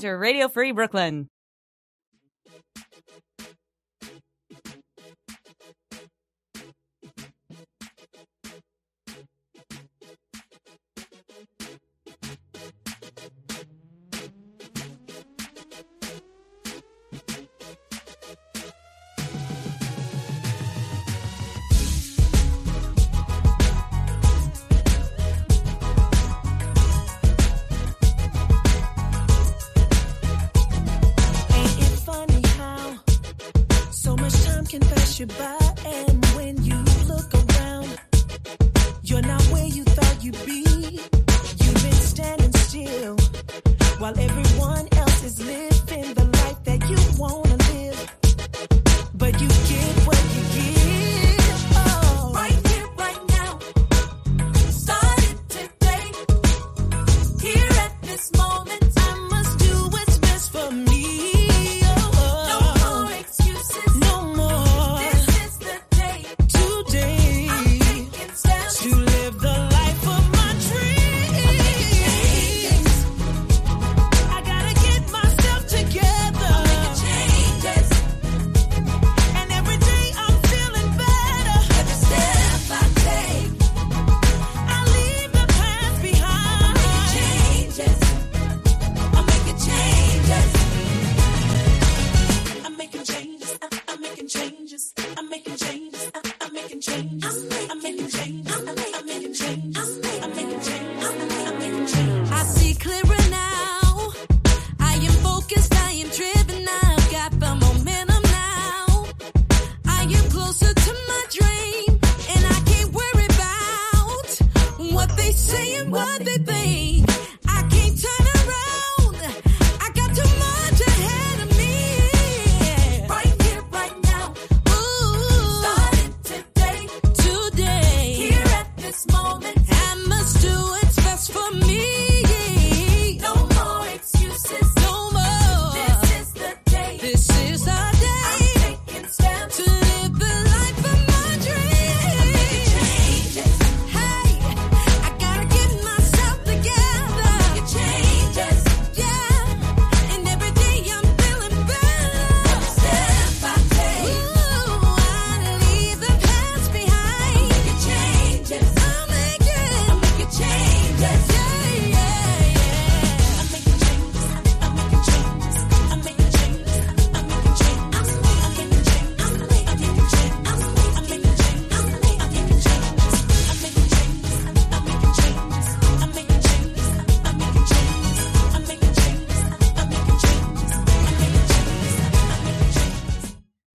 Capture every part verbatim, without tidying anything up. to Radio Free Brooklyn. Bye. And when you look around, you're not where you thought you'd be. You've been standing still while everyone else is living the life that you want to live. But you get what you give. Oh, right here, right now. Started today. Here at this moment.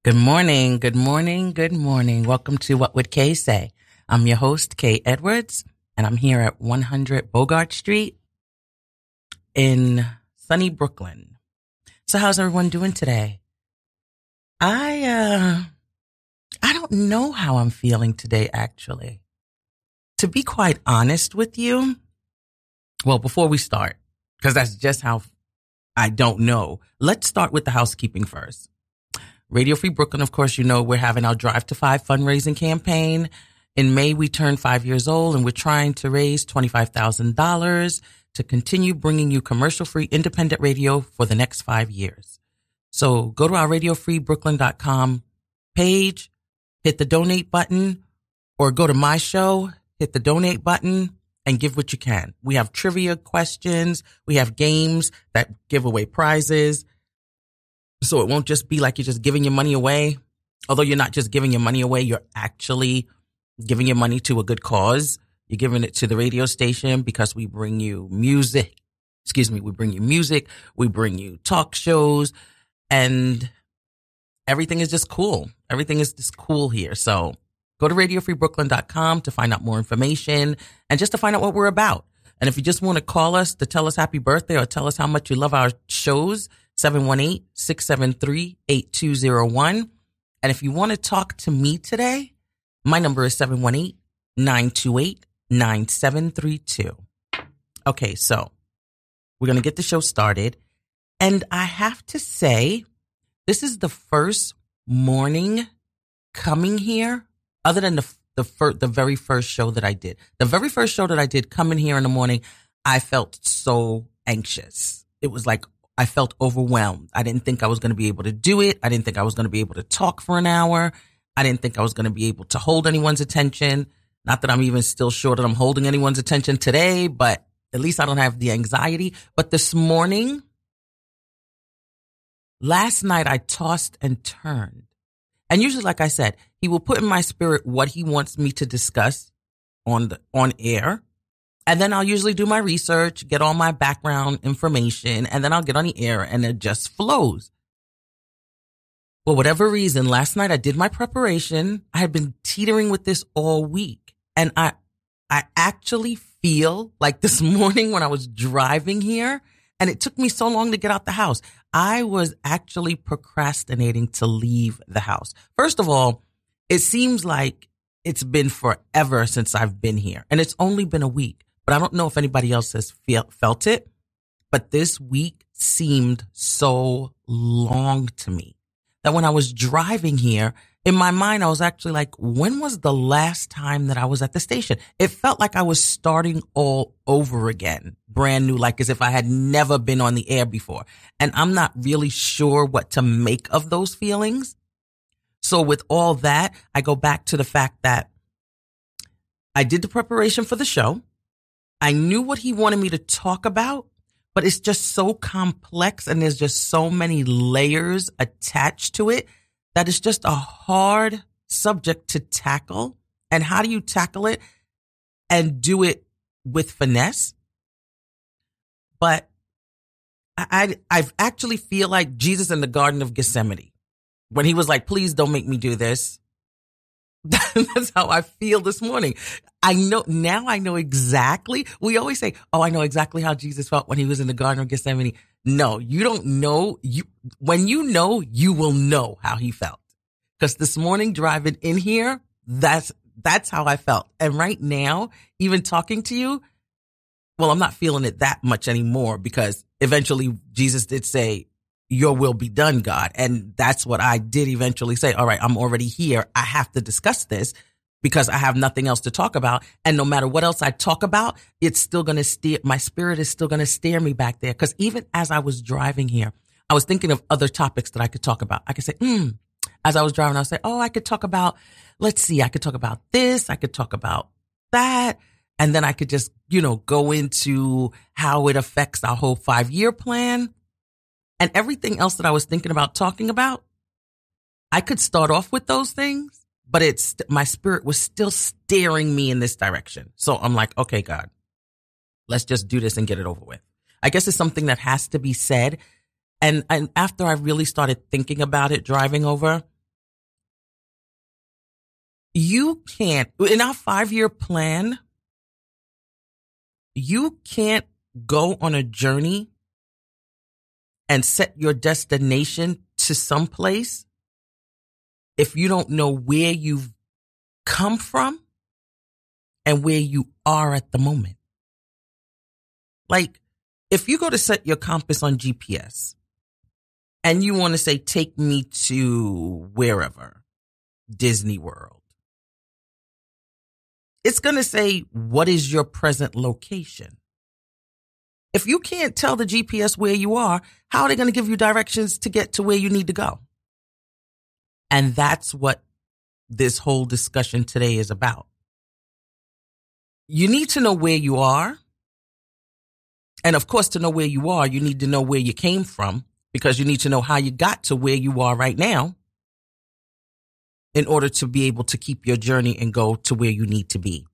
Good morning, good morning, good morning. Welcome to What Would Kay Say? I'm your host, Kay Edwards, and I'm here at one hundred Bogart Street in sunny Brooklyn. So how's everyone doing today? I, uh, I don't know how I'm feeling today, actually. To be quite honest with you, well, before we start, because that's just how I don't know, let's start with the housekeeping first. Radio Free Brooklyn, of course, you know, we're having our Drive to Five fundraising campaign. In May, we turned five years old, and we're trying to raise twenty-five thousand dollars to continue bringing you commercial-free independent radio for the next five years. So go to our radio free brooklyn dot com page, hit the donate button, or go to my show, hit the donate button, and give what you can. We have trivia questions. We have games that give away prizes. So it won't just be like you're just giving your money away. Although you're not just giving your money away, you're actually giving your money to a good cause. You're giving it to the radio station because we bring you music. Excuse me, we bring you music. We bring you talk shows. And everything is just cool. Everything is just cool here. So go to radio free brooklyn dot com to find out more information and just to find out what we're about. And if you just want to call us to tell us happy birthday or tell us how much you love our shows, seven one eight, six seven three, eight two zero one. And if you want to talk to me today, my number is seven one eight, nine two eight, nine seven three two. Okay, so we're going to get the show started. And I have to say, this is the first morning coming here, other than the the, fir- the very first show that I did. The very first show that I did coming here in the morning, I felt so anxious. It was like, I felt overwhelmed. I didn't think I was going to be able to do it. I didn't think I was going to be able to talk for an hour. I didn't think I was going to be able to hold anyone's attention. Not that I'm even still sure that I'm holding anyone's attention today, but at least I don't have the anxiety. But this morning, last night, I tossed and turned. And usually, like I said, he will put in my spirit what he wants me to discuss on the, on air. And then I'll usually do my research, get all my background information, and then I'll get on the air and it just flows. For whatever reason, last night I did my preparation. I had been teetering with this all week. And I, I actually feel like this morning when I was driving here, and it took me so long to get out the house, I was actually procrastinating to leave the house. First of all, it seems like it's been forever since I've been here, and it's only been a week. But I don't know if anybody else has feel, felt it, but this week seemed so long to me that when I was driving here, in my mind, I was actually like, when was the last time that I was at the station? It felt like I was starting all over again, brand new, like as if I had never been on the air before. And I'm not really sure what to make of those feelings. So with all that, I go back to the fact that I did the preparation for the show. I knew what he wanted me to talk about, but it's just so complex and there's just so many layers attached to it that it's just a hard subject to tackle. And how do you tackle it and do it with finesse? But I, I I've actually feel like Jesus in the Garden of Gethsemane, when he was like, please don't make me do this. That's how I feel this morning. I know now I know exactly. We always say, oh, I know exactly how Jesus felt when he was in the Garden of Gethsemane. No, you don't know. You when you know, you will know how he felt. Because this morning driving in here, that's that's how I felt. And right now, even talking to you, well, I'm not feeling it that much anymore because eventually Jesus did say, your will be done, God. And that's what I did eventually say. All right, I'm already here. I have to discuss this because I have nothing else to talk about. And no matter what else I talk about, it's still going to steer. My spirit is still going to steer me back there. Because even as I was driving here, I was thinking of other topics that I could talk about. I could say, hmm, as I was driving, I would say, oh, I could talk about, let's see, I could talk about this. I could talk about that. And then I could just, you know, go into how it affects our whole five-year plan. And everything else that I was thinking about talking about, I could start off with those things, but it's my spirit was still steering me in this direction. So I'm like, okay, God, let's just do this and get it over with. I guess it's something that has to be said. And, and after I really started thinking about it, driving over, you can't, in our five-year plan, you can't go on a journey and set your destination to some place if you don't know where you've come from and where you are at the moment. Like, if you go to set your compass on G P S and you want to say, take me to wherever, Disney World, it's going to say, what is your present location? If you can't tell the G P S where you are, how are they going to give you directions to get to where you need to go? And that's what this whole discussion today is about. You need to know where you are. And of course, to know where you are, you need to know where you came from, because you need to know how you got to where you are right now in order to be able to keep your journey and go to where you need to be.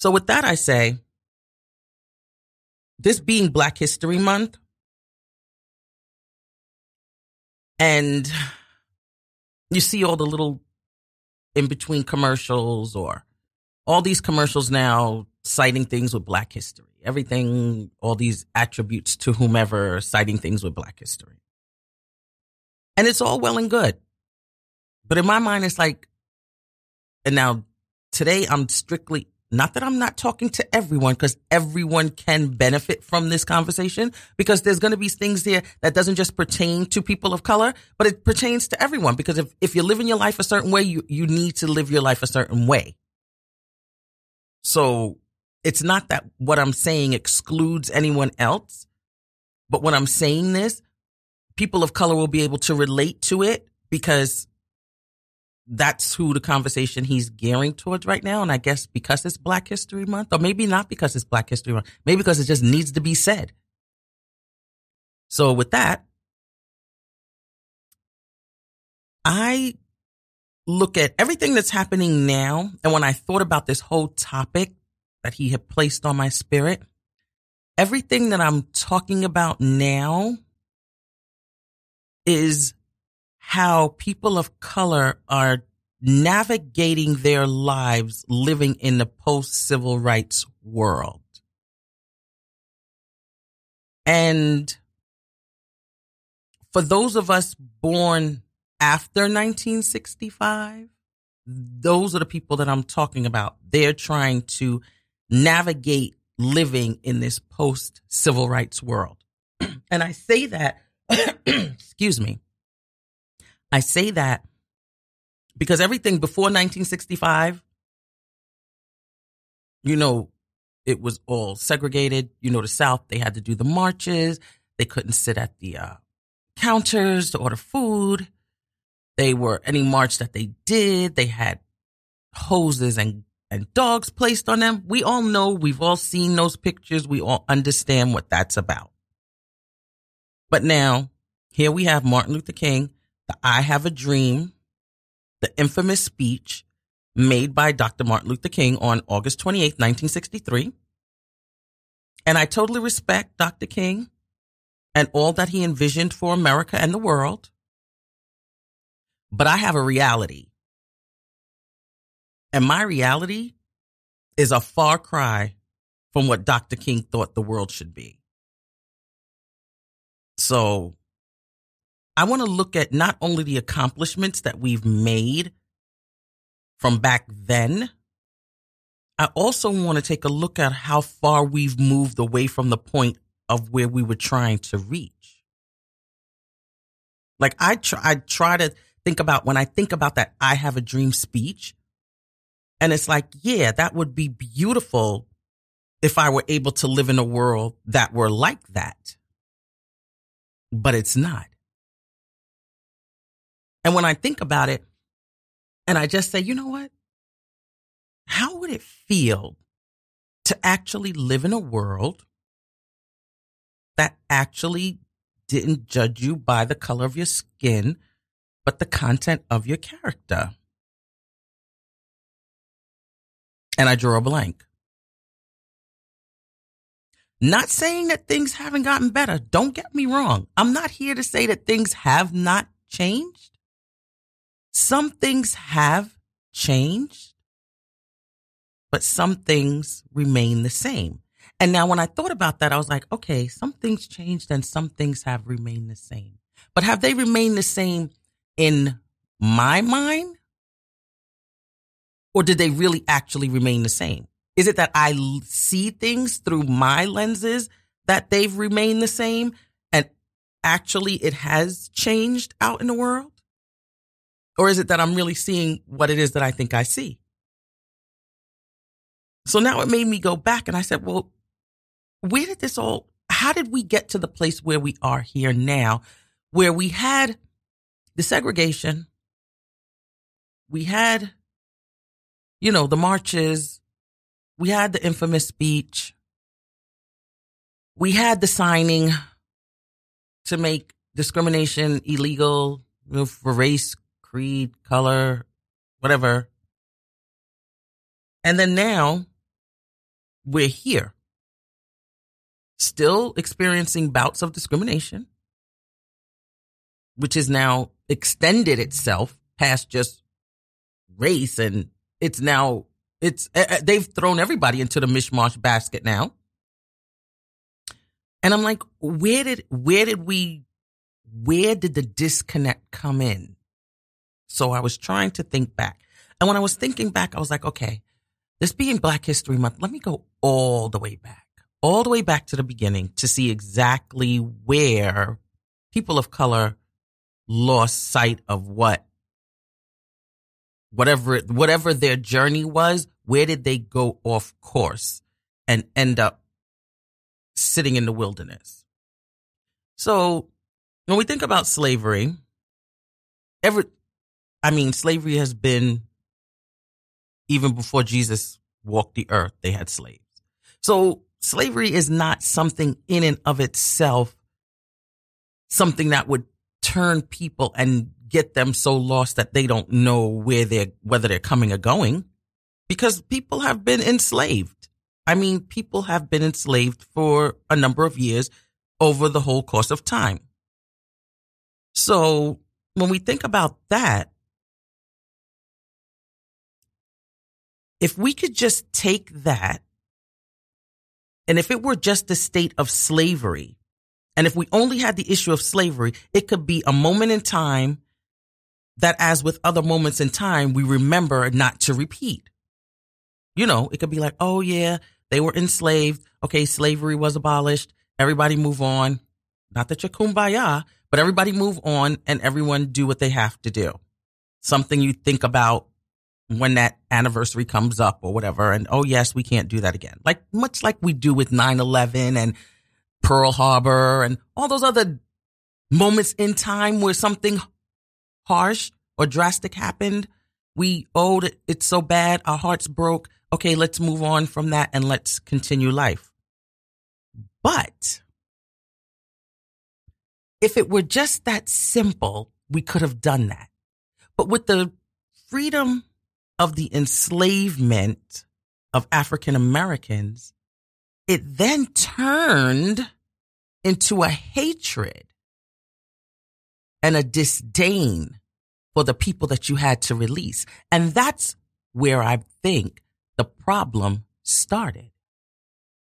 So with that, I say, this being Black History Month, and you see all the little in-between commercials or all these commercials now citing things with Black history, everything, all these attributes to whomever citing things with Black history. And it's all well and good. But in my mind, it's like, and now today I'm strictly, not that I'm not talking to everyone, because everyone can benefit from this conversation, because there's going to be things there that doesn't just pertain to people of color, but it pertains to everyone. Because if, if you're living your life a certain way, you, you need to live your life a certain way. So it's not that what I'm saying excludes anyone else, But when I'm saying this, people of color will be able to relate to it because that's who the conversation he's gearing towards right now. And I guess because it's Black History Month, or maybe not because it's Black History Month, maybe because it just needs to be said. So with that, I look at everything that's happening now. And when I thought about this whole topic that he had placed on my spirit, everything that I'm talking about now is how people of color are navigating their lives living in the post-civil rights world. And for those of us born after nineteen sixty-five, those are the people that I'm talking about. They're trying to navigate living in this post-civil rights world. And I say that, excuse me, I say that because everything before nineteen sixty-five, you know, it was all segregated. You know, the South, they had to do the marches. They couldn't sit at the uh, counters to order food. They were, any march that they did, they had hoses and and dogs placed on them. We all know, we've all seen those pictures. We all understand what that's about. But now, here we have Martin Luther King, the I Have a Dream, the infamous speech made by Doctor Martin Luther King on August twenty-eighth, nineteen sixty-three. And I totally respect Doctor King and all that he envisioned for America and the world. But I have a reality. And my reality is a far cry from what Doctor King thought the world should be. So I want to look at not only the accomplishments that we've made from back then, I also want to take a look at how far we've moved away from the point of where we were trying to reach. Like I try, I try to think about, when I think about that I Have a Dream speech, and it's like, yeah, that would be beautiful if I were able to live in a world that were like that. But it's not. And when I think about it, and I just say, you know what? How would it feel to actually live in a world that actually didn't judge you by the color of your skin, but the content of your character? And I draw a blank. Not saying that things haven't gotten better. Don't get me wrong. I'm not here to say that things have not changed. Some things have changed, but some things remain the same. And now when I thought about that, I was like, okay, some things changed and some things have remained the same. But have they remained the same in my mind? Or did they really actually remain the same? Is it that I see things through my lenses that they've remained the same and actually it has changed out in the world? Or is it that I'm really seeing what it is that I think I see? So now it made me go back and I said, well, where did this all, how did we get to the place where we are here now, where we had the segregation, we had, you know, the marches, we had the infamous speech, we had the signing to make discrimination illegal, you know, for race, creed, color, whatever. And then now we're here, still experiencing bouts of discrimination, which has now extended itself past just race, and it's now, it's, they've thrown everybody into the mishmash basket now. And I'm like, where did, where did we, where did the disconnect come in? So I was trying to think back. And when I was thinking back, I was like, okay, this being Black History Month, let me go all the way back, all the way back to the beginning to see exactly where people of color lost sight of what, whatever, whatever their journey was, where did they go off course and end up sitting in the wilderness? So when we think about slavery, every, I mean, slavery has been, even before Jesus walked the earth, they had slaves. So slavery is not something in and of itself, something that would turn people and get them so lost that they don't know where they're, whether they're coming or going, because people have been enslaved. I mean, people have been enslaved for a number of years over the whole course of time. So when we think about that, if we could just take that, and if it were just the state of slavery, and if we only had the issue of slavery, it could be a moment in time that, as with other moments in time, we remember not to repeat. You know, it could be like, oh yeah, they were enslaved. Okay, slavery was abolished. Everybody move on. Not that you're kumbaya, but everybody move on and everyone do what they have to do. Something you think about when that anniversary comes up or whatever, and oh yes, we can't do that again. Like much like we do with nine eleven and Pearl Harbor and all those other moments in time where something harsh or drastic happened. We, oh, it's so bad, our hearts broke. Okay, let's move on from that and let's continue life. But if it were just that simple, we could have done that. But with the freedom of the enslavement of African Americans, it then turned into a hatred and a disdain for the people that you had to release. And that's where I think the problem started.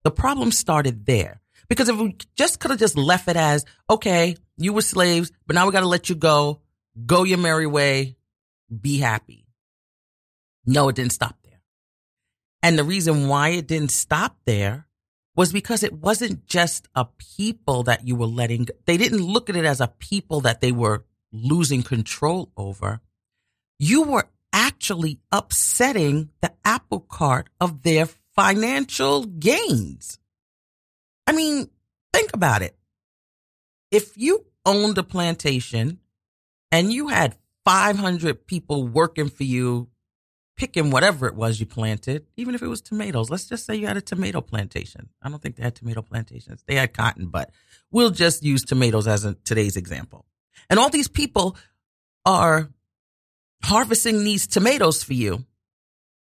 The problem started there. Because if we just could have just left it as, okay, you were slaves, but now we got to let you go. Go your merry way. Be happy. No, it didn't stop there. And the reason why it didn't stop there was because it wasn't just a people that you were letting go. They didn't look at it as a people that they were losing control over. You were actually upsetting the apple cart of their financial gains. I mean, think about it. If you owned a plantation and you had five hundred people working for you, picking whatever it was you planted, even if it was tomatoes. Let's just say you had a tomato plantation. I don't think they had tomato plantations. They had cotton, but we'll just use tomatoes as in today's example. And all these people are harvesting these tomatoes for you.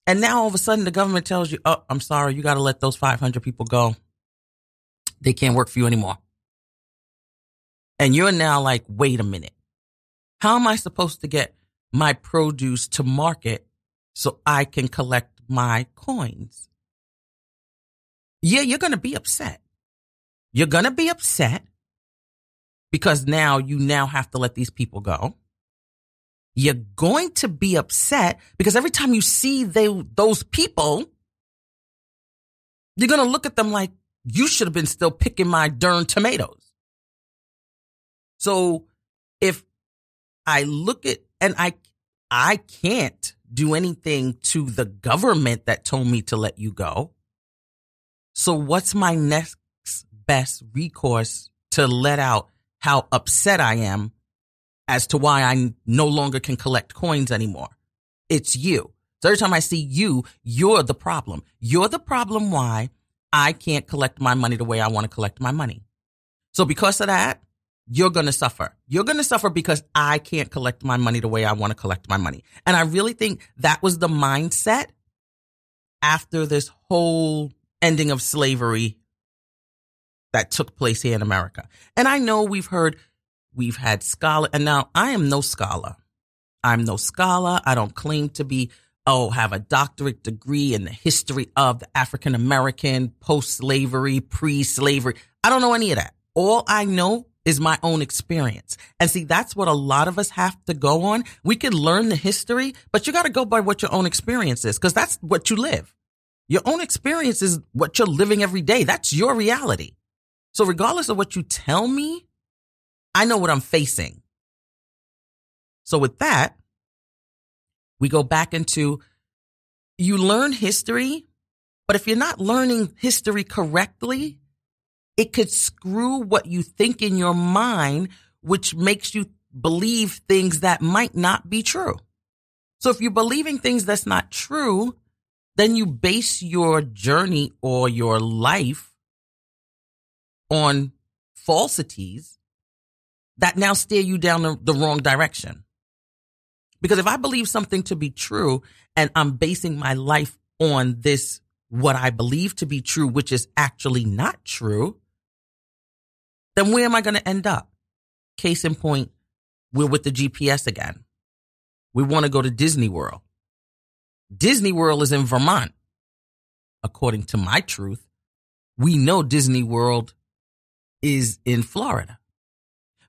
And now all of a sudden the government tells you, oh, I'm sorry, you got to let those five hundred people go. They can't work for you anymore. And you're now like, wait a minute. How am I supposed to get my produce to market so I can collect my coins? Yeah, you're going to be upset. You're going to be upset because now you now have to let these people go. You're going to be upset because every time you see they those people, you're going to look at them like, you should have been still picking my darn tomatoes. So if I look at, and I, I can't do anything to the government that told me to let you go. So what's my next best recourse to let out how upset I am as to why I no longer can collect coins anymore? It's you. So every time I see you, you're the problem. You're the problem why I can't collect my money the way I want to collect my money. So because of that, you're going to suffer. You're going to suffer because I can't collect my money the way I want to collect my money. And I really think that was the mindset after this whole ending of slavery that took place here in America. And I know we've heard, we've had scholar, and now I am no scholar. I'm no scholar. I don't claim to be, oh, have a doctorate degree in the history of the African American, post-slavery, pre-slavery. I don't know any of that. All I know is my own experience. And see, that's what a lot of us have to go on. We can learn the history, but you got to go by what your own experience is, because that's what you live. Your own experience is what you're living every day. That's your reality. So regardless of what you tell me, I know what I'm facing. So with that, we go back into, you learn history, but if you're not learning history correctly, It could screw what you think in your mind, which makes you believe things that might not be true. So if you're believing things that's not true, then you base your journey or your life on falsities that now steer you down the, the wrong direction. Because if I believe something to be true and I'm basing my life on this, what I believe to be true, which is actually not true, then where am I going to end up? Case in point, we're with the G P S again. We want to go to Disney World. Disney World is in Vermont. According to my truth, we know Disney World is in Florida.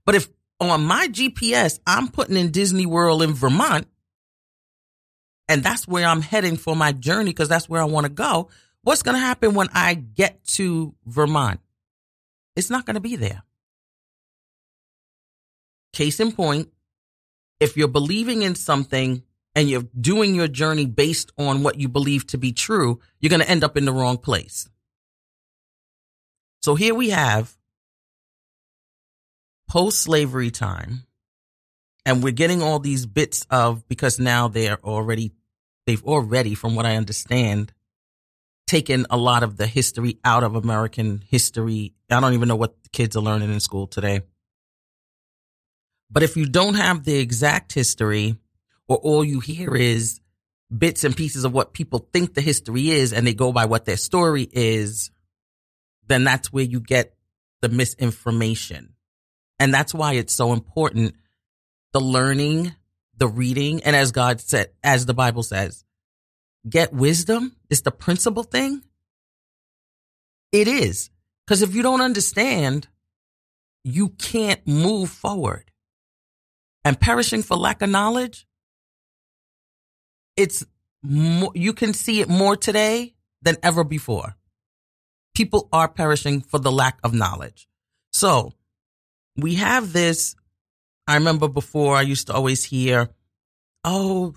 But if on my G P S, I'm putting in Disney World in Vermont, and that's where I'm heading for my journey because that's where I want to go, what's going to happen when I get to Vermont? It's not going to be there. Case in point, if you're believing in something and you're doing your journey based on what you believe to be true, you're going to end up in the wrong place. So here we have post-slavery time, and we're getting all these bits of, because now they're already, they've already, from what I understand, taken a lot of the history out of American history. I don't even know what the kids are learning in school today. But if you don't have the exact history, or all you hear is bits and pieces of what people think the history is, and they go by what their story is, then that's where you get the misinformation. And that's why it's so important, the learning, the reading, and as God said, as the Bible says, get wisdom is the principal thing. It is. Because if you don't understand, you can't move forward. And perishing for lack of knowledge, it's more, you can see it more today than ever before. People are perishing for the lack of knowledge. So we have this. I remember before I used to always hear, oh,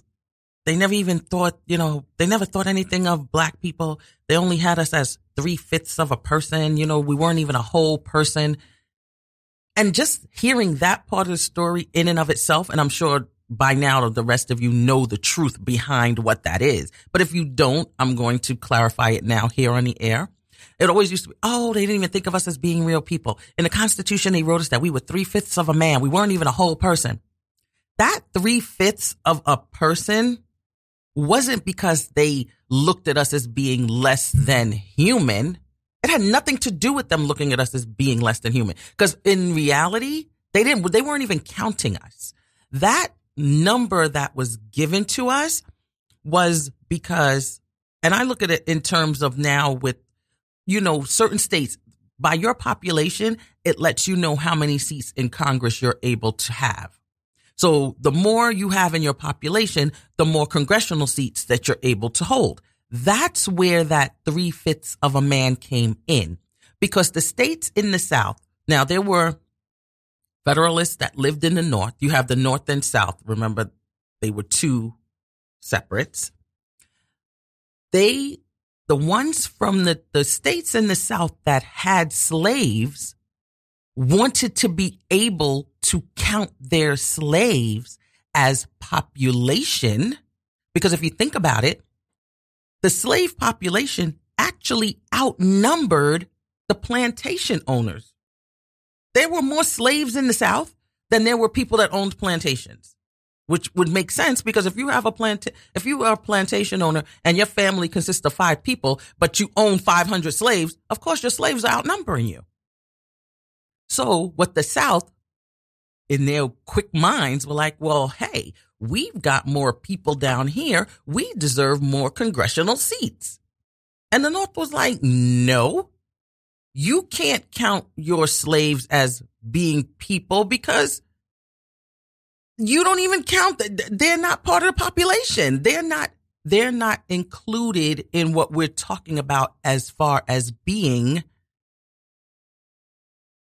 they never even thought, you know, they never thought anything of black people. They only had us as three-fifths of a person. You know, we weren't even a whole person. And just hearing that part of the story in and of itself, and I'm sure by now the rest of you know the truth behind what that is. But if you don't, I'm going to clarify it now here on the air. It always used to be, oh, they didn't even think of us as being real people. In the Constitution, they wrote us that we were three-fifths of a man. We weren't even a whole person. That three-fifths of a person wasn't because they looked at us as being less than human. It had nothing to do with them looking at us as being less than human. Because in reality, they didn't, they weren't even counting us. That number that was given to us was because, and I look at it in terms of now with, you know, certain states, by your population, it lets you know how many seats in Congress you're able to have. So the more you have in your population, the more congressional seats that you're able to hold. That's where that three-fifths of a man came in. Because the states in the South, now there were Federalists that lived in the North. You have the North and South. Remember, they were two separates. They The ones from the, the states in the South that had slaves wanted to be able to count their slaves as population. Because if you think about it, the slave population actually outnumbered the plantation owners. There were more slaves in the South than there were people that owned plantations. Which would make sense because if you have a plant, if you are a plantation owner and your family consists of five people, but you own five hundred slaves, of course your slaves are outnumbering you. So what the South, in their quick minds, were like, well, hey, we've got more people down here. We deserve more congressional seats. And the North was like, no, you can't count your slaves as being people because you don't even count that they're not part of the population. They're not, they're not included in what we're talking about as far as being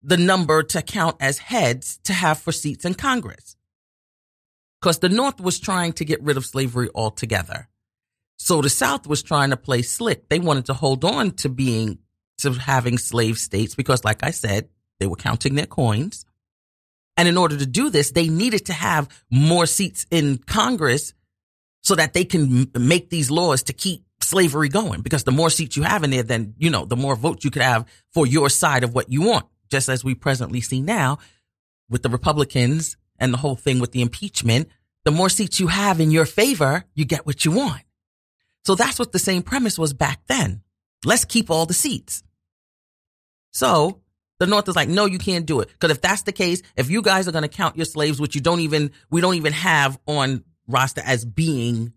the number to count as heads to have for seats in Congress. Because the North was trying to get rid of slavery altogether. So the South was trying to play slick. They wanted to hold on to being to having slave states because, like I said, they were counting their coins. And in order to do this, they needed to have more seats in Congress so that they can make these laws to keep slavery going. Because the more seats you have in there, then, you know, the more votes you could have for your side of what you want, just as we presently see now with the Republicans and the whole thing with the impeachment. The more seats you have in your favor, you get what you want. So that's what the same premise was back then. Let's keep all the seats. So the North is like, no, you can't do it. Because if that's the case, if you guys are going to count your slaves, which you don't even, we don't even have on roster as being,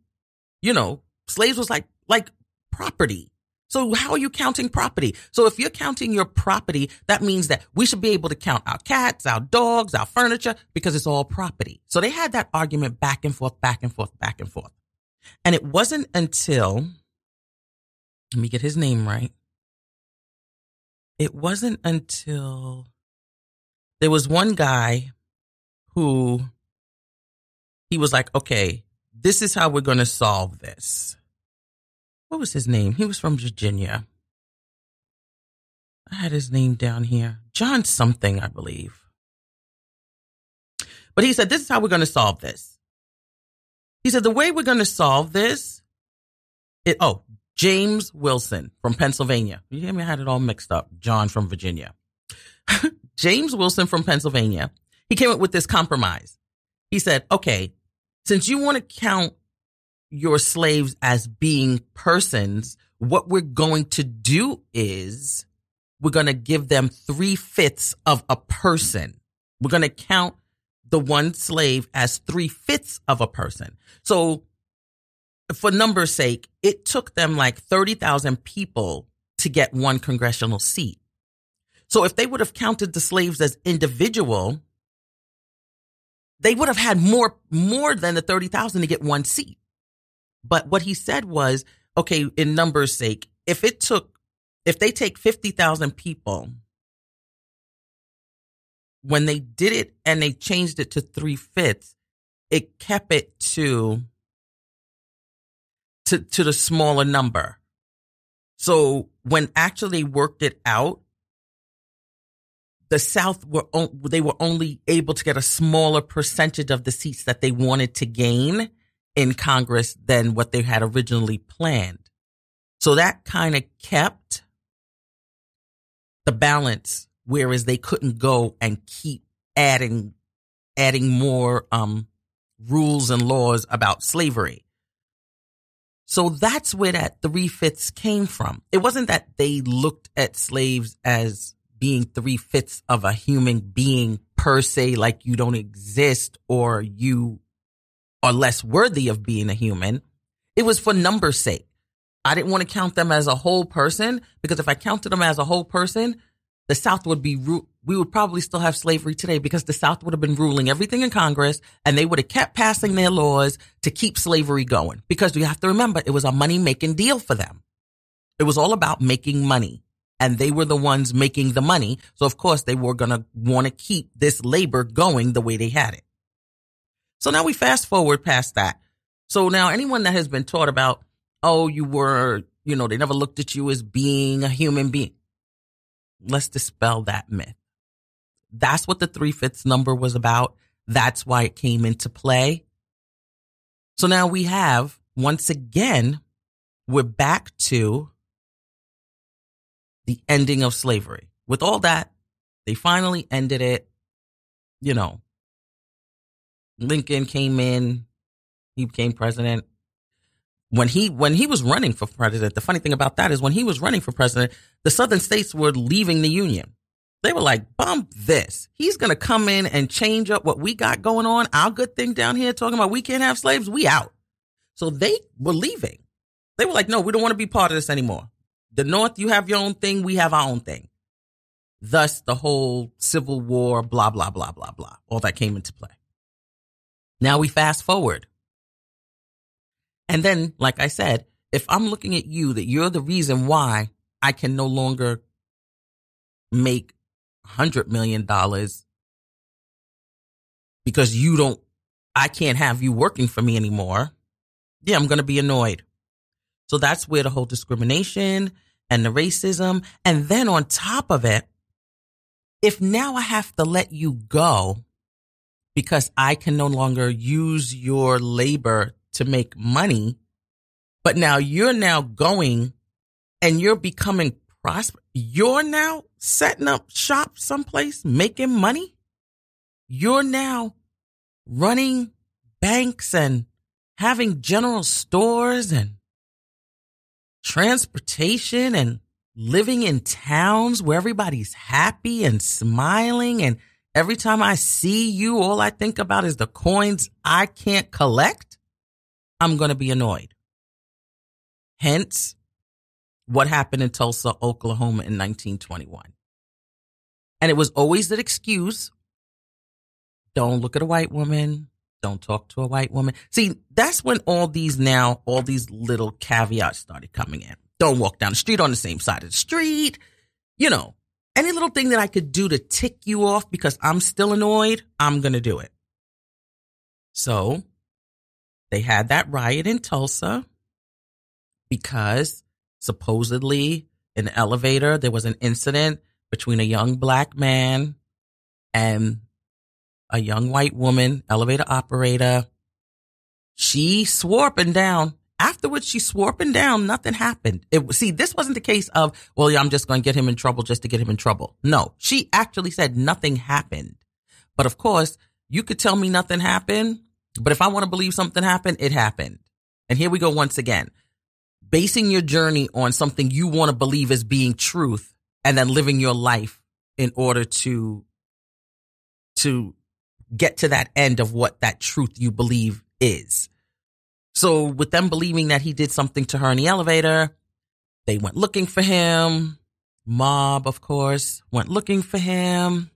you know, slaves was like, like property. So how are you counting property? So if you're counting your property, that means that we should be able to count our cats, our dogs, our furniture, because it's all property. So they had that argument back and forth, back and forth, back and forth. And it wasn't until, let me get his name right. It wasn't until there was one guy who, he was like, okay, this is how we're going to solve this. What was his name? He was from Virginia. I had his name down here. John something, I believe. But he said, this is how we're going to solve this. He said, the way we're going to solve this, it, oh, James Wilson from Pennsylvania. You hear me? I had it all mixed up. John from Virginia. James Wilson from Pennsylvania. He came up with this compromise. He said, okay, since you want to count your slaves as being persons, what we're going to do is we're going to give them three fifths of a person. We're going to count the one slave as three fifths of a person. So for numbers' sake, it took them like thirty thousand people to get one congressional seat. So if they would have counted the slaves as individual, they would have had more, more than the thirty thousand to get one seat. But what he said was, okay, in numbers' sake, if it took, if they take fifty thousand people, when they did it and they changed it to three fifths, it kept it to, to, to the smaller number. So when actually worked it out, the South were, they were only able to get a smaller percentage of the seats that they wanted to gain in Congress than what they had originally planned. So that kind of kept the balance, whereas they couldn't go and keep adding, adding more um, rules and laws about slavery. So that's where that three-fifths came from. It wasn't that they looked at slaves as being three-fifths of a human being per se, like you don't exist or you are less worthy of being a human. It was for numbers' sake. I didn't want to count them as a whole person, because if I counted them as a whole person, the South would be, ru- we would probably still have slavery today, because the South would have been ruling everything in Congress and they would have kept passing their laws to keep slavery going. Because you have to remember, it was a money-making deal for them. It was all about making money, and they were the ones making the money. So of course they were going to want to keep this labor going the way they had it. So now we fast forward past that. So now anyone that has been taught about, oh, you were, you know, they never looked at you as being a human being. Let's dispel that myth. That's what the three-fifths number was about. That's why it came into play. So now we have, once again, we're back to the ending of slavery. With all that, they finally ended it, you know. Lincoln came in, he became president. When he when he was running for president, the funny thing about that is when he was running for president, the southern states were leaving the Union. They were like, bump this. He's going to come in and change up what we got going on. Our good thing down here talking about we can't have slaves, we out. So they were leaving. They were like, no, we don't want to be part of this anymore. The North, you have your own thing, we have our own thing. Thus the whole Civil War, blah, blah, blah, blah, blah. All that came into play. Now we fast forward. And then, like I said, if I'm looking at you, that you're the reason why I can no longer make one hundred million dollars because you don't, I can't have you working for me anymore. Yeah, I'm going to be annoyed. So that's where the whole discrimination and the racism. And then on top of it, if now I have to let you go because I can no longer use your labor to make money, but now you're now going and you're becoming prosperous. You're now setting up shop someplace, making money. You're now running banks and having general stores and transportation and living in towns where everybody's happy and smiling. And every time I see you, all I think about is the coins I can't collect. I'm going to be annoyed. Hence, what happened in Tulsa, Oklahoma in nineteen twenty-one. And it was always that excuse. Don't look at a white woman. Don't talk to a white woman. See, that's when all these now, all these little caveats started coming in. Don't walk down the street on the same side of the street. You know, any little thing that I could do to tick you off because I'm still annoyed, I'm going to do it. So they had that riot in Tulsa because supposedly in the elevator, there was an incident between a young black man and a young white woman, elevator operator. She swore up and down. Afterwards, she swore up and down. Nothing happened. It, see, this wasn't the case of, well, yeah, I'm just going to get him in trouble just to get him in trouble. No, she actually said nothing happened. But of course, you could tell me nothing happened. But if I want to believe something happened, it happened. And here we go once again. Basing your journey on something you want to believe is being truth and then living your life in order to, to, get to that end of what that truth you believe is. So with them believing that he did something to her in the elevator, they went looking for him. Mob, of course, went looking for him.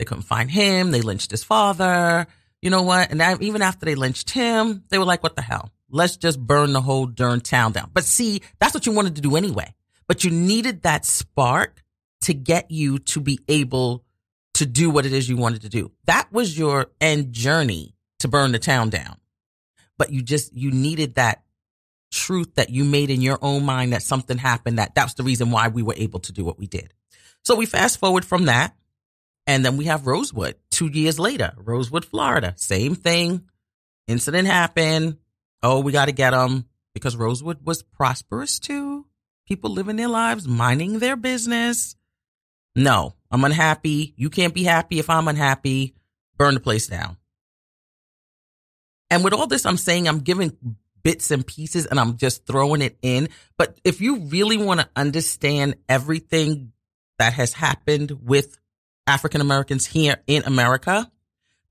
They couldn't find him. They lynched his father. You know what? And even after they lynched him, they were like, what the hell? Let's just burn the whole darn town down. But see, that's what you wanted to do anyway. But you needed that spark to get you to be able to do what it is you wanted to do. That was your end journey, to burn the town down. But you just, you needed that truth that you made in your own mind that something happened, that that's the reason why we were able to do what we did. So we fast forward from that. And then we have Rosewood two years later, Rosewood, Florida, same thing. Incident happened. Oh, we got to get them because Rosewood was prosperous too. People living their lives, minding their business. No, I'm unhappy. You can't be happy if I'm unhappy. Burn the place down. And with all this, I'm saying I'm giving bits and pieces and I'm just throwing it in. But if you really want to understand everything that has happened with African Americans here in America,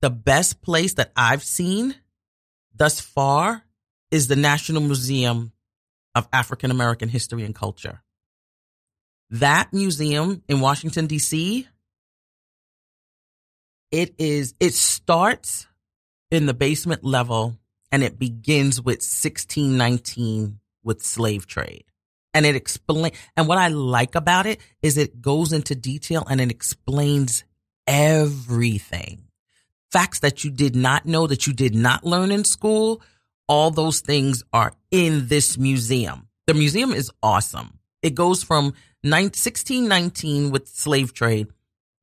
the best place that I've seen thus far is the National Museum of African American History and Culture. That museum in Washington, D C, it is, it starts in the basement level and it begins with sixteen nineteen with slave trade. And it explains, and what I like about it is it goes into detail and it explains everything. Facts that you did not know, that you did not learn in school, all those things are in this museum. The museum is awesome. It goes from sixteen nineteen with slave trade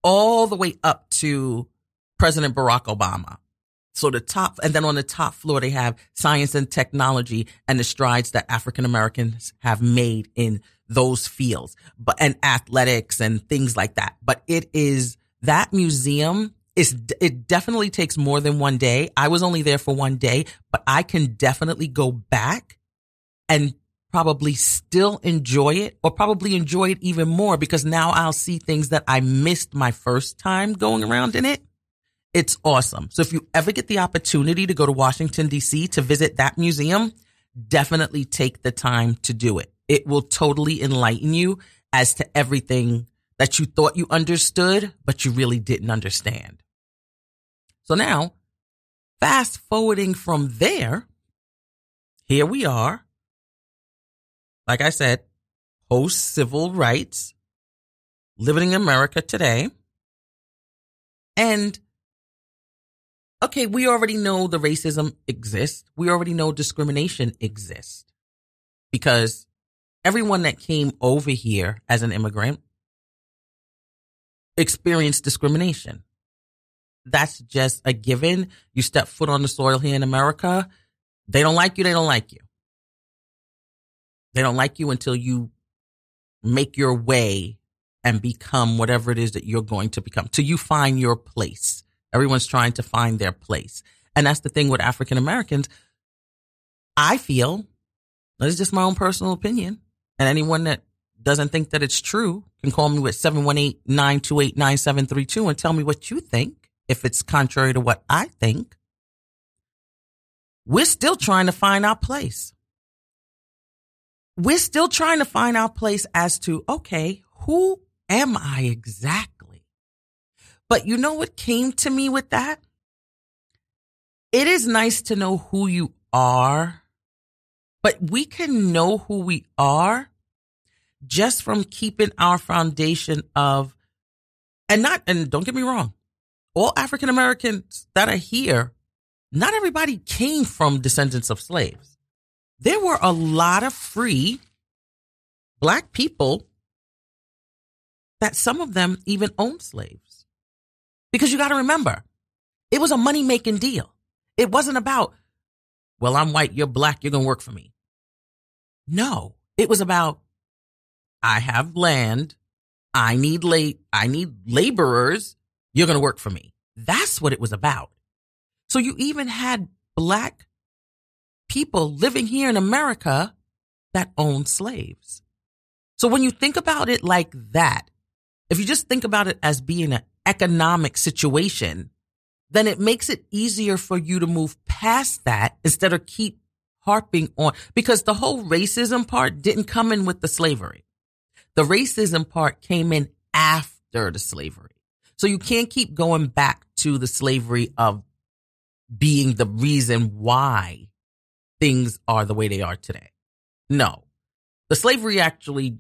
all the way up to President Barack Obama. So the top, and then on the top floor, they have science and technology and the strides that African Americans have made in those fields, but, and athletics and things like that. But it is, that museum is, it definitely takes more than one day. I was only there for one day, but I can definitely go back and probably still enjoy it, or probably enjoy it even more, because now I'll see things that I missed my first time going around in it. It's awesome. So if you ever get the opportunity to go to Washington, D C to visit that museum, definitely take the time to do it. It will totally enlighten you as to everything that you thought you understood, but you really didn't understand. So now, fast forwarding from there, here we are. Like I said, post civil rights, living in America today. And, okay, we already know the racism exists. We already know discrimination exists because everyone that came over here as an immigrant experienced discrimination. That's just a given. You step foot on the soil here in America, they don't like you, they don't like you. They don't like you until you make your way and become whatever it is that you're going to become, till you find your place. Everyone's trying to find their place. And that's the thing with African Americans. I feel, that's just my own personal opinion, and anyone that doesn't think that it's true can call me with seven one eight, nine two eight, nine seven three two and tell me what you think, if it's contrary to what I think. We're still trying to find our place. We're still trying to find our place as to, okay, who am I exactly? But you know what came to me with that? It is nice to know who you are, but we can know who we are just from keeping our foundation of, and not, and don't get me wrong, all African Americans that are here, not everybody came from descendants of slaves. There were a lot of free black people that some of them even owned slaves. Because you got to remember, it was a money-making deal. It wasn't about, well, I'm white, you're black, you're going to work for me. No, it was about, I have land, I need la- I need laborers, you're going to work for me. That's what it was about. So you even had black people living here in America that owned slaves. So when you think about it like that, if you just think about it as being an economic situation, then it makes it easier for you to move past that instead of keep harping on, because the whole racism part didn't come in with the slavery. The racism part came in after the slavery. So you can't keep going back to the slavery of being the reason why things are the way they are today. No. The slavery actually,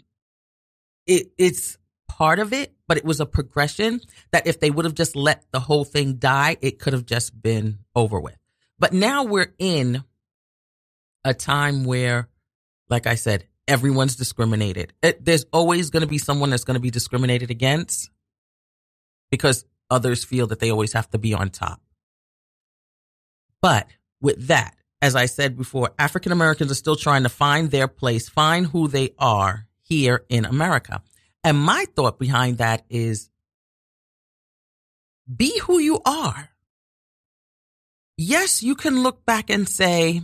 it, it's part of it, but it was a progression that if they would have just let the whole thing die, it could have just been over with. But now we're in a time where, like I said, everyone's discriminated. It, there's always going to be someone that's going to be discriminated against because others feel that they always have to be on top. But with that, as I said before, African Americans are still trying to find their place, find who they are here in America. And my thought behind that is, be who you are. Yes, you can look back and say,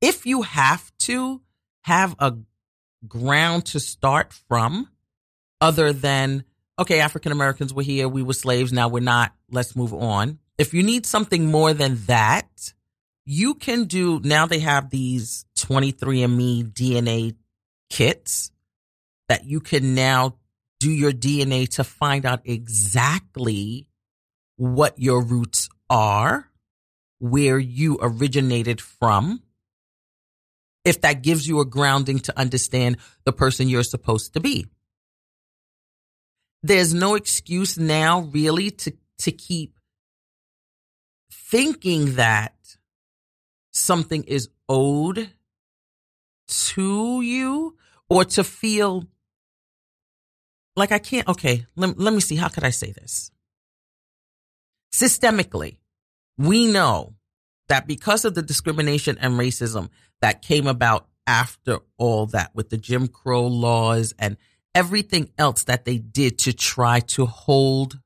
if you have to have a ground to start from other than, okay, African Americans were here, we were slaves, now we're not, let's move on. If you need something more than that, you can do, now they have these twenty-three and me D N A kits that you can now do your D N A to find out exactly what your roots are, where you originated from, if that gives you a grounding to understand the person you're supposed to be. There's no excuse now really to, to keep thinking that something is owed to you or to feel like I can't, okay, let, let me see, how could I say this? Systemically, we know that because of the discrimination and racism that came about after all that with the Jim Crow laws and everything else that they did to try to hold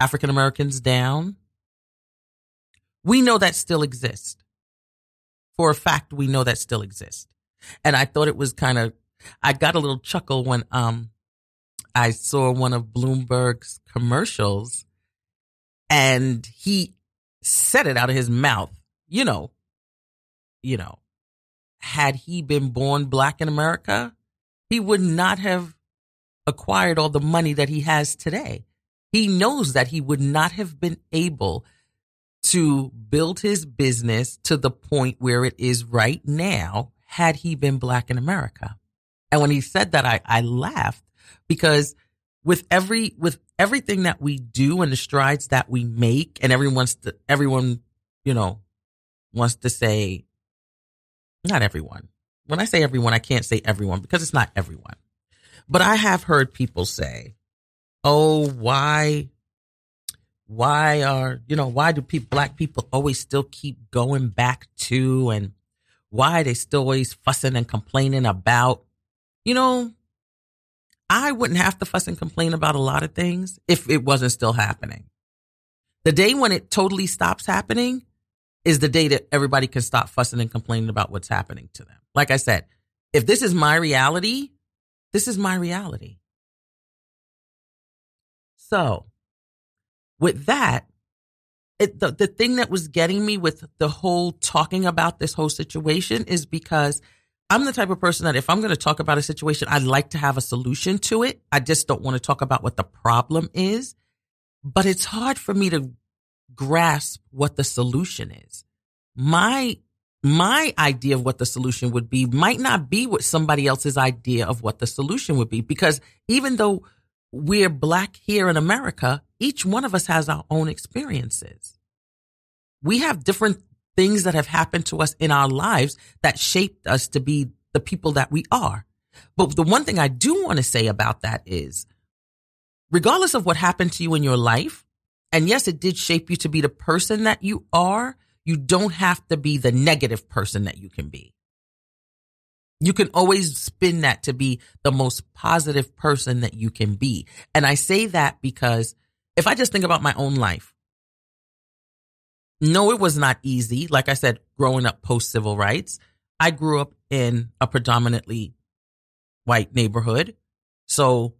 African Americans down, we know that still exists. For a fact, we know that still exists. And I thought it was kind of, I got a little chuckle when um I saw one of Bloomberg's commercials and he said it out of his mouth, you know, you know, had he been born black in America, he would not have acquired all the money that he has today. He knows that he would not have been able to build his business to the point where it is right now had he been black in America. And when he said that, I, I laughed because with every, with everything that we do and the strides that we make, and everyone's, to, everyone, you know, wants to say, not everyone, when I say everyone, I can't say everyone because it's not everyone. But I have heard people say, oh, why, why are, you know, why do people, black people always still keep going back to, and why they still always fussing and complaining about, you know, I wouldn't have to fuss and complain about a lot of things if it wasn't still happening. The day when it totally stops happening is the day that everybody can stop fussing and complaining about what's happening to them. Like I said, if this is my reality, this is my reality. So with that, it, the, the thing that was getting me with the whole talking about this whole situation is because I'm the type of person that if I'm going to talk about a situation, I'd like to have a solution to it. I just don't want to talk about what the problem is. But it's hard for me to grasp what the solution is. My my idea of what the solution would be might not be what somebody else's idea of what the solution would be. Because even though we're black here in America, each one of us has our own experiences. We have different things that have happened to us in our lives that shaped us to be the people that we are. But the one thing I do want to say about that is, regardless of what happened to you in your life, and yes, it did shape you to be the person that you are, you don't have to be the negative person that you can be. You can always spin that to be the most positive person that you can be. And I say that because if I just think about my own life, no, it was not easy. Like I said, growing up post-civil rights, I grew up in a predominantly white neighborhood. So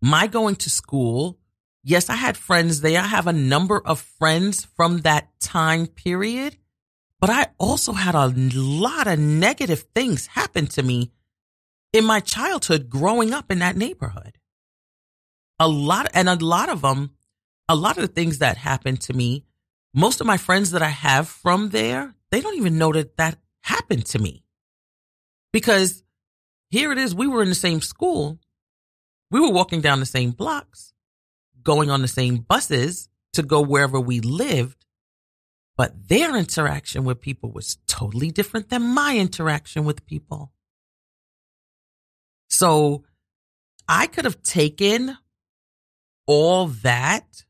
my going to school, yes, I had friends there. I have a number of friends from that time period, but I also had a lot of negative things happen to me in my childhood growing up in that neighborhood. A lot, and a lot of them, a lot of the things that happened to me, most of my friends that I have from there, they don't even know that that happened to me. Because here it is, we were in the same school. We were walking down the same blocks, going on the same buses to go wherever we lived. But their interaction with people was totally different than my interaction with people. So I could have taken all that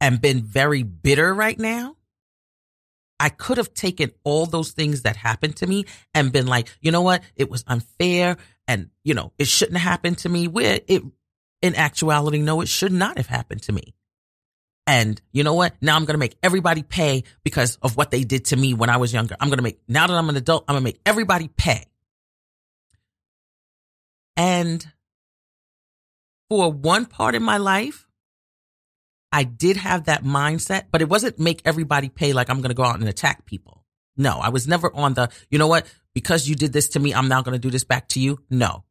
and been very bitter right now. I could have taken all those things that happened to me and been like, you know what? It was unfair and, you know, it shouldn't have happened to me. Where it, in actuality, no, it should not have happened to me. And you know what? Now I'm going to make everybody pay because of what they did to me when I was younger. I'm going to make, now that I'm an adult, I'm going to make everybody pay. And for one part in my life, I did have that mindset, but it wasn't make everybody pay like I'm going to go out and attack people. No, I was never on the, you know what, because you did this to me, I'm now going to do this back to you. No.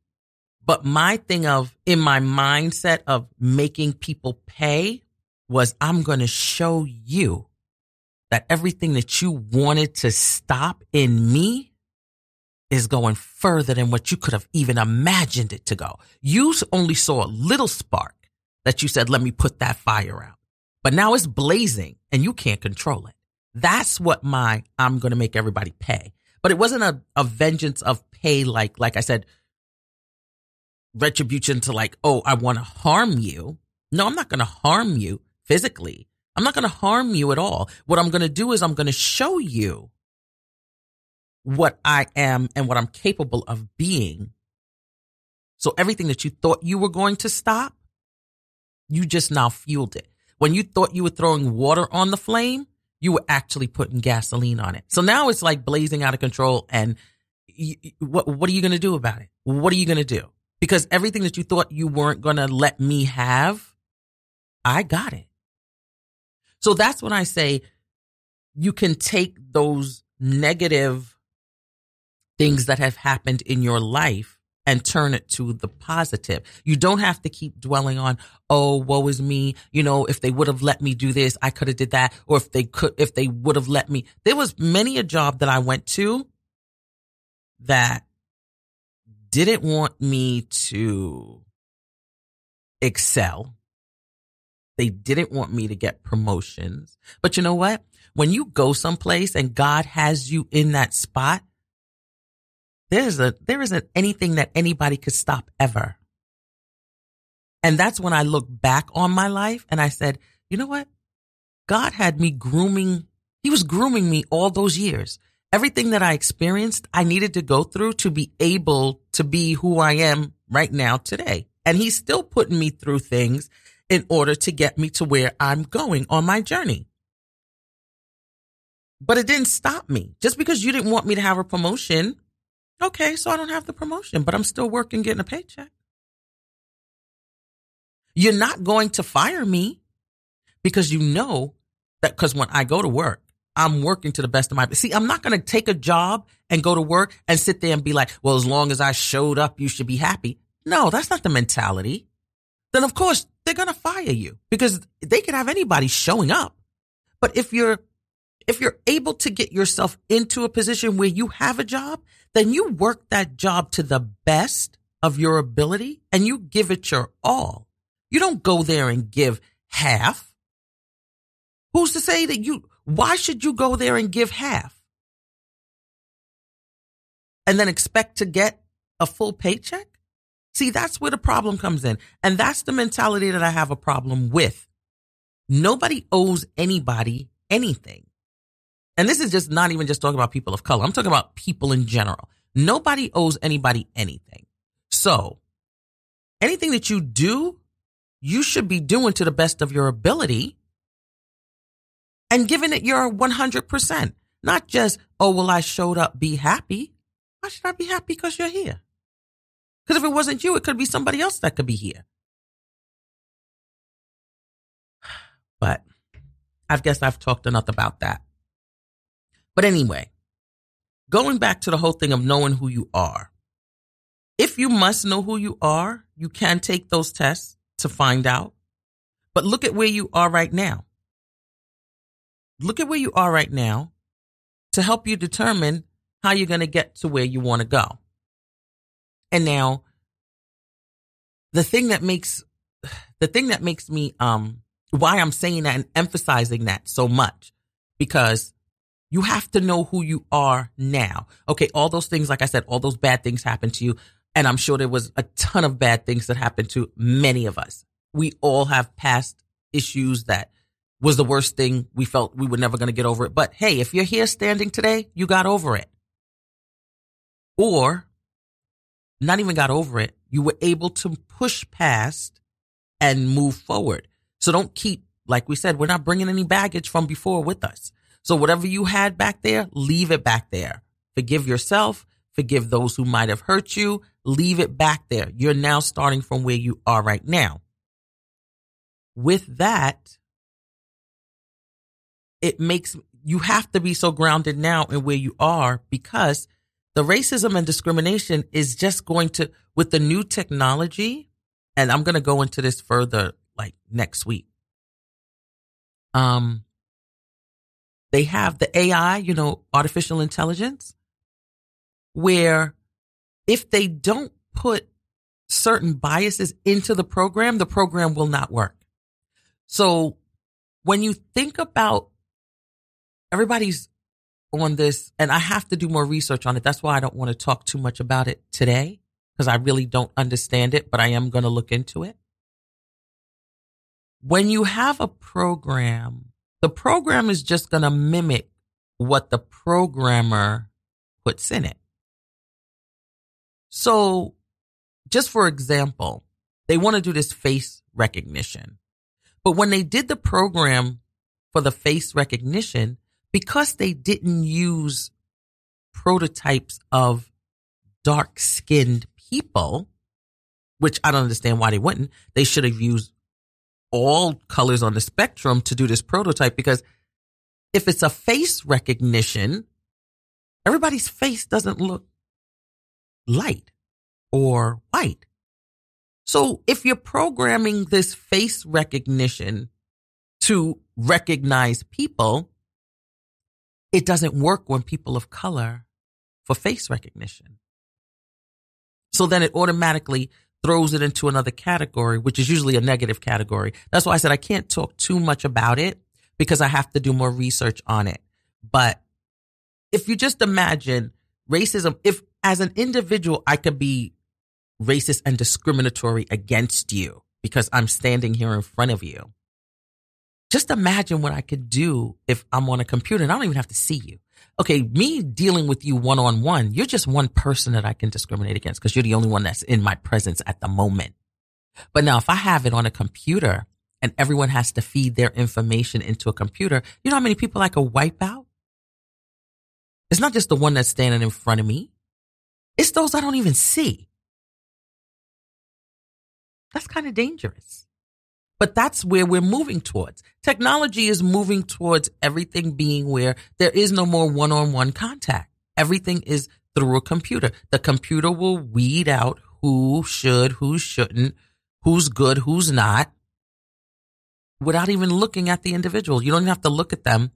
But my thing of, in my mindset of making people pay was, I'm going to show you that everything that you wanted to stop in me is going further than what you could have even imagined it to go. You only saw a little spark that you said, let me put that fire out. But now it's blazing and you can't control it. That's what my, I'm going to make everybody pay. But it wasn't a, a vengeance of pay, like, like I said, retribution to like, oh, I want to harm you. No, I'm not going to harm you physically. I'm not going to harm you at all. What I'm going to do is I'm going to show you what I am and what I'm capable of being. So everything that you thought you were going to stop, you just now fueled it. When you thought you were throwing water on the flame, you were actually putting gasoline on it. So now it's like blazing out of control. And you, what, what are you going to do about it? What are you going to do? Because everything that you thought you weren't going to let me have, I got it. So that's when I say you can take those negative things that have happened in your life and turn it to the positive. You don't have to keep dwelling on, oh, woe is me. You know, if they would have let me do this, I could have did that. Or if they could, if they would have let me. There was many a job that I went to that didn't want me to excel. They didn't want me to get promotions. But you know what? When you go someplace and God has you in that spot, There's a, there isn't anything that anybody could stop ever. And that's when I look back on my life and I said, you know what? God had me grooming. He was grooming me all those years. Everything that I experienced, I needed to go through to be able to be who I am right now today. And he's still putting me through things in order to get me to where I'm going on my journey. But it didn't stop me. Just because you didn't want me to have a promotion, okay, so I don't have the promotion, but I'm still working, getting a paycheck. You're not going to fire me because you know that, because when I go to work, I'm working to the best of my ability. See, I'm not going to take a job and go to work and sit there and be like, well, as long as I showed up, you should be happy. No, that's not the mentality. Then, of course, they're going to fire you because they could have anybody showing up. But if you're if you're able to get yourself into a position where you have a job, then you work that job to the best of your ability and you give it your all. You don't go there and give half. Who's to say that you, why should you go there and give half? And then expect to get a full paycheck? See, that's where the problem comes in. And that's the mentality that I have a problem with. Nobody owes anybody anything. And this is just not even just talking about people of color. I'm talking about people in general. Nobody owes anybody anything. So anything that you do, you should be doing to the best of your ability and giving it your one hundred percent. Not just, oh, well, I showed up, be happy. Why should I be happy because you're here? Because if it wasn't you, it could be somebody else that could be here. But I guess I've talked enough about that. But anyway, going back to the whole thing of knowing who you are. If you must know who you are, you can take those tests to find out. But look at where you are right now. Look at where you are right now to help you determine how you're going to get to where you want to go. And now, the thing that makes, the thing that makes me, um, why I'm saying that and emphasizing that so much, because you have to know who you are now. Okay, all those things, like I said, all those bad things happened to you. And I'm sure there was a ton of bad things that happened to many of us. We all have past issues that was the worst thing. We felt we were never going to get over it. But hey, if you're here standing today, you got over it. Or not even got over it, you were able to push past and move forward. So don't keep, like we said, we're not bringing any baggage from before with us. So whatever you had back there, leave it back there. Forgive yourself. Forgive those who might have hurt you. Leave it back there. You're now starting from where you are right now. With that, it makes, you have to be so grounded now in where you are, because the racism and discrimination is just going to, with the new technology, and I'm going to go into this further like next week. Um, they have the A I, you know, artificial intelligence, where if they don't put certain biases into the program, the program will not work. So when you think about everybody's on this, and I have to do more research on it. That's why I don't want to talk too much about it today, because I really don't understand it, but I am going to look into it. When you have a program, the program is just going to mimic what the programmer puts in it. So just for example, they want to do this face recognition. But when they did the program for the face recognition, because they didn't use prototypes of dark-skinned people, which I don't understand why they wouldn't, they should have used all colors on the spectrum to do this prototype, because if it's a face recognition, everybody's face doesn't look light or white. So if you're programming this face recognition to recognize people, it doesn't work when people of color for face recognition. So then it automatically throws it into another category, which is usually a negative category. That's why I said I can't talk too much about it, because I have to do more research on it. But if you just imagine racism, if as an individual, I could be racist and discriminatory against you because I'm standing here in front of you. Just imagine what I could do if I'm on a computer and I don't even have to see you. Okay, me dealing with you one-on-one, you're just one person that I can discriminate against because you're the only one that's in my presence at the moment. But now if I have it on a computer and everyone has to feed their information into a computer, you know how many people I could wipe out? It's not just the one that's standing in front of me. It's those I don't even see. That's kind of dangerous. But that's where we're moving towards. Technology is moving towards everything being where there is no more one-on-one contact. Everything is through a computer. The computer will weed out who should, who shouldn't, who's good, who's not, without even looking at the individual. You don't even have to look at them.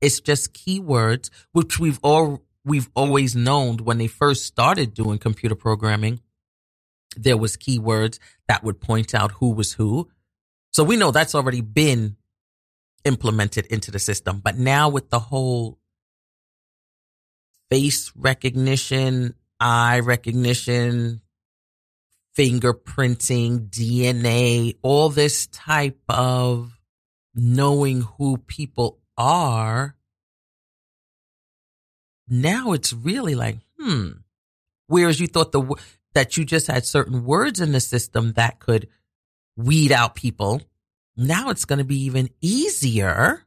It's just keywords, which we've all we've always known when they first started doing computer programming. There was keywords that would point out who was who. So we know that's already been implemented into the system. But now with the whole face recognition, eye recognition, fingerprinting, D N A, all this type of knowing who people are, now it's really like, hmm, whereas you thought the that you just had certain words in the system that could weed out people. Now it's going to be even easier,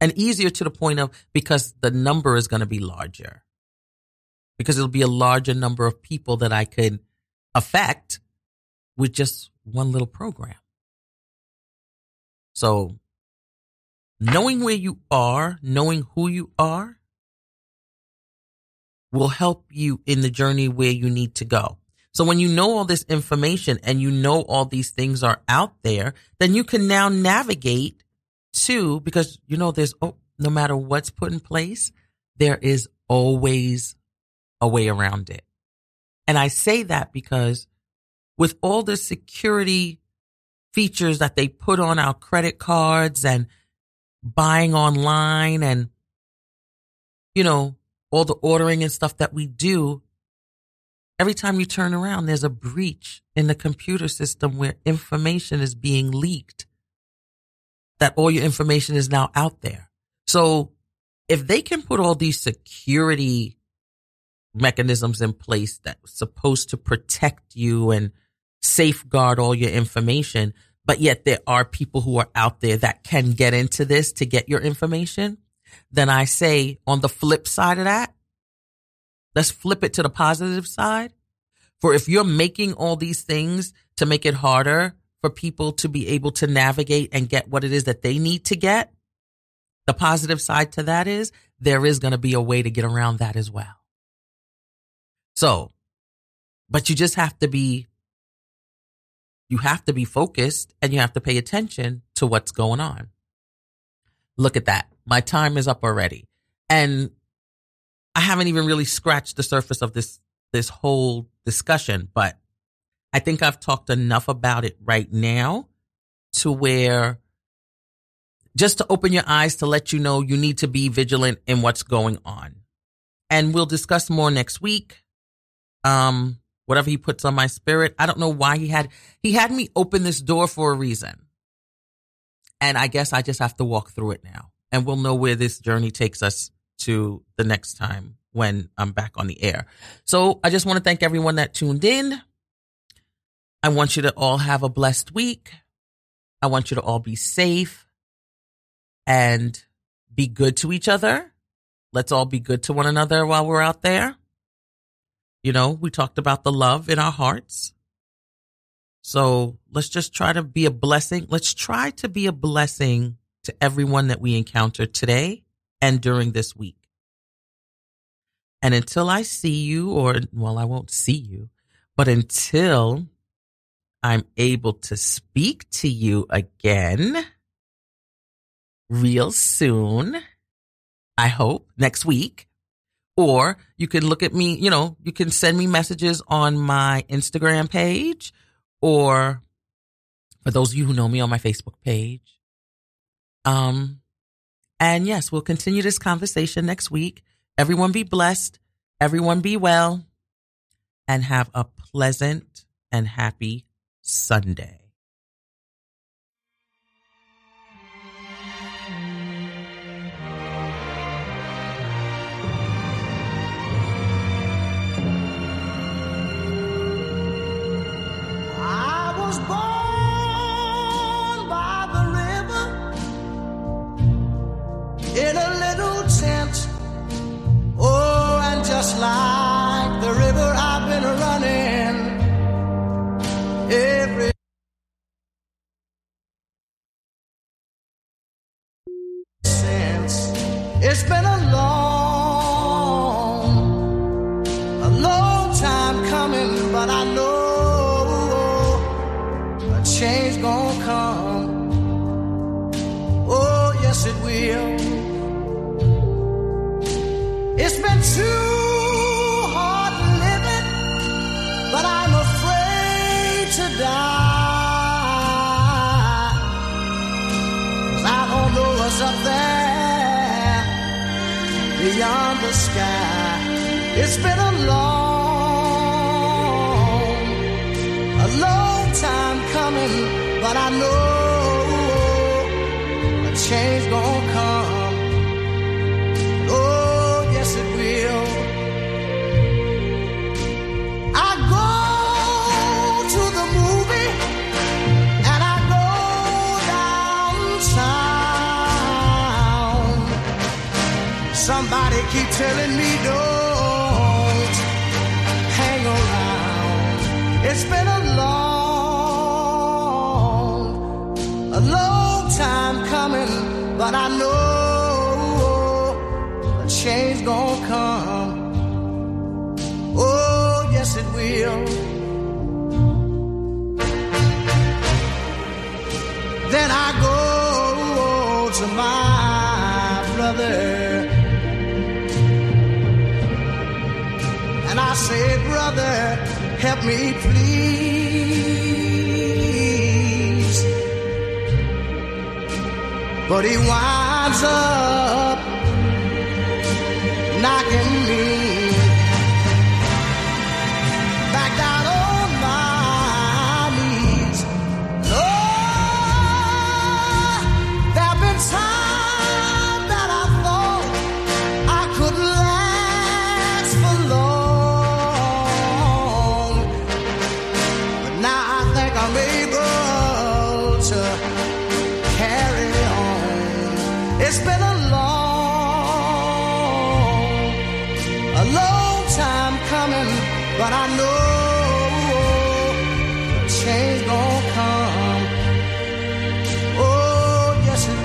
and easier to the point of, because the number is going to be larger, because it'll be a larger number of people that I could affect with just one little program. So knowing where you are, knowing who you are, will help you in the journey where you need to go. So when you know all this information and you know all these things are out there, then you can now navigate to, because you know there's, oh, no matter what's put in place, there is always a way around it. And I say that because with all the security features that they put on our credit cards and buying online and, you know, all the ordering and stuff that we do, every time you turn around, there's a breach in the computer system where information is being leaked, that all your information is now out there. So if they can put all these security mechanisms in place that's supposed to protect you and safeguard all your information, but yet there are people who are out there that can get into this to get your information, then I say on the flip side of that, let's flip it to the positive side. For if you're making all these things to make it harder for people to be able to navigate and get what it is that they need to get, the positive side to that is there is going to be a way to get around that as well. So, but you just have to be, you have to be focused and you have to pay attention to what's going on. Look at that. My time is up already. And I haven't even really scratched the surface of this, this whole discussion, but I think I've talked enough about it right now to where just to open your eyes to let you know you need to be vigilant in what's going on. And we'll discuss more next week. Um, whatever he puts on my spirit. I don't know why he had, he had me open this door for a reason. And I guess I just have to walk through it now. And we'll know where this journey takes us to the next time when I'm back on the air. So I just want to thank everyone that tuned in. I want you to all have a blessed week. I want you to all be safe and be good to each other. Let's all be good to one another while we're out there. You know, we talked about the love in our hearts. So let's just try to be a blessing. Let's try to be a blessing to everyone that we encounter today and during this week. And until I see you, or, well, I won't see you, but until I'm able to speak to you again real soon, I hope, next week, or you can look at me, you know, you can send me messages on my Instagram page, or for those of you who know me, on my Facebook page. Um, and yes, we'll continue this conversation next week. Everyone be blessed. Everyone be well and have a pleasant and happy Sunday. I was born. In a little tent, oh, and just like the river I've been running every... since. It's been a long, a long time coming, but I know a change gonna come. Oh, yes it will. It's been too hard living, but I'm afraid to die. 'Cause I don't know what's up there beyond the sky. It's been a long, a long time coming, but I know a change gonna come. Somebody keep telling me don't hang around. It's been a long, a long time coming, but I know a change gonna come. Oh, yes it will. Then I go to my brother. I said, brother, help me please. But he winds up knocking me back down on my knees. Lord, there have been times that I thought I could last for long. I'm able to carry on. It's been a long, a long time coming, but I know a change gonna come. Oh, yes it will.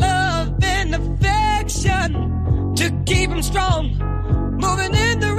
Love and affection to keep him strong, moving in the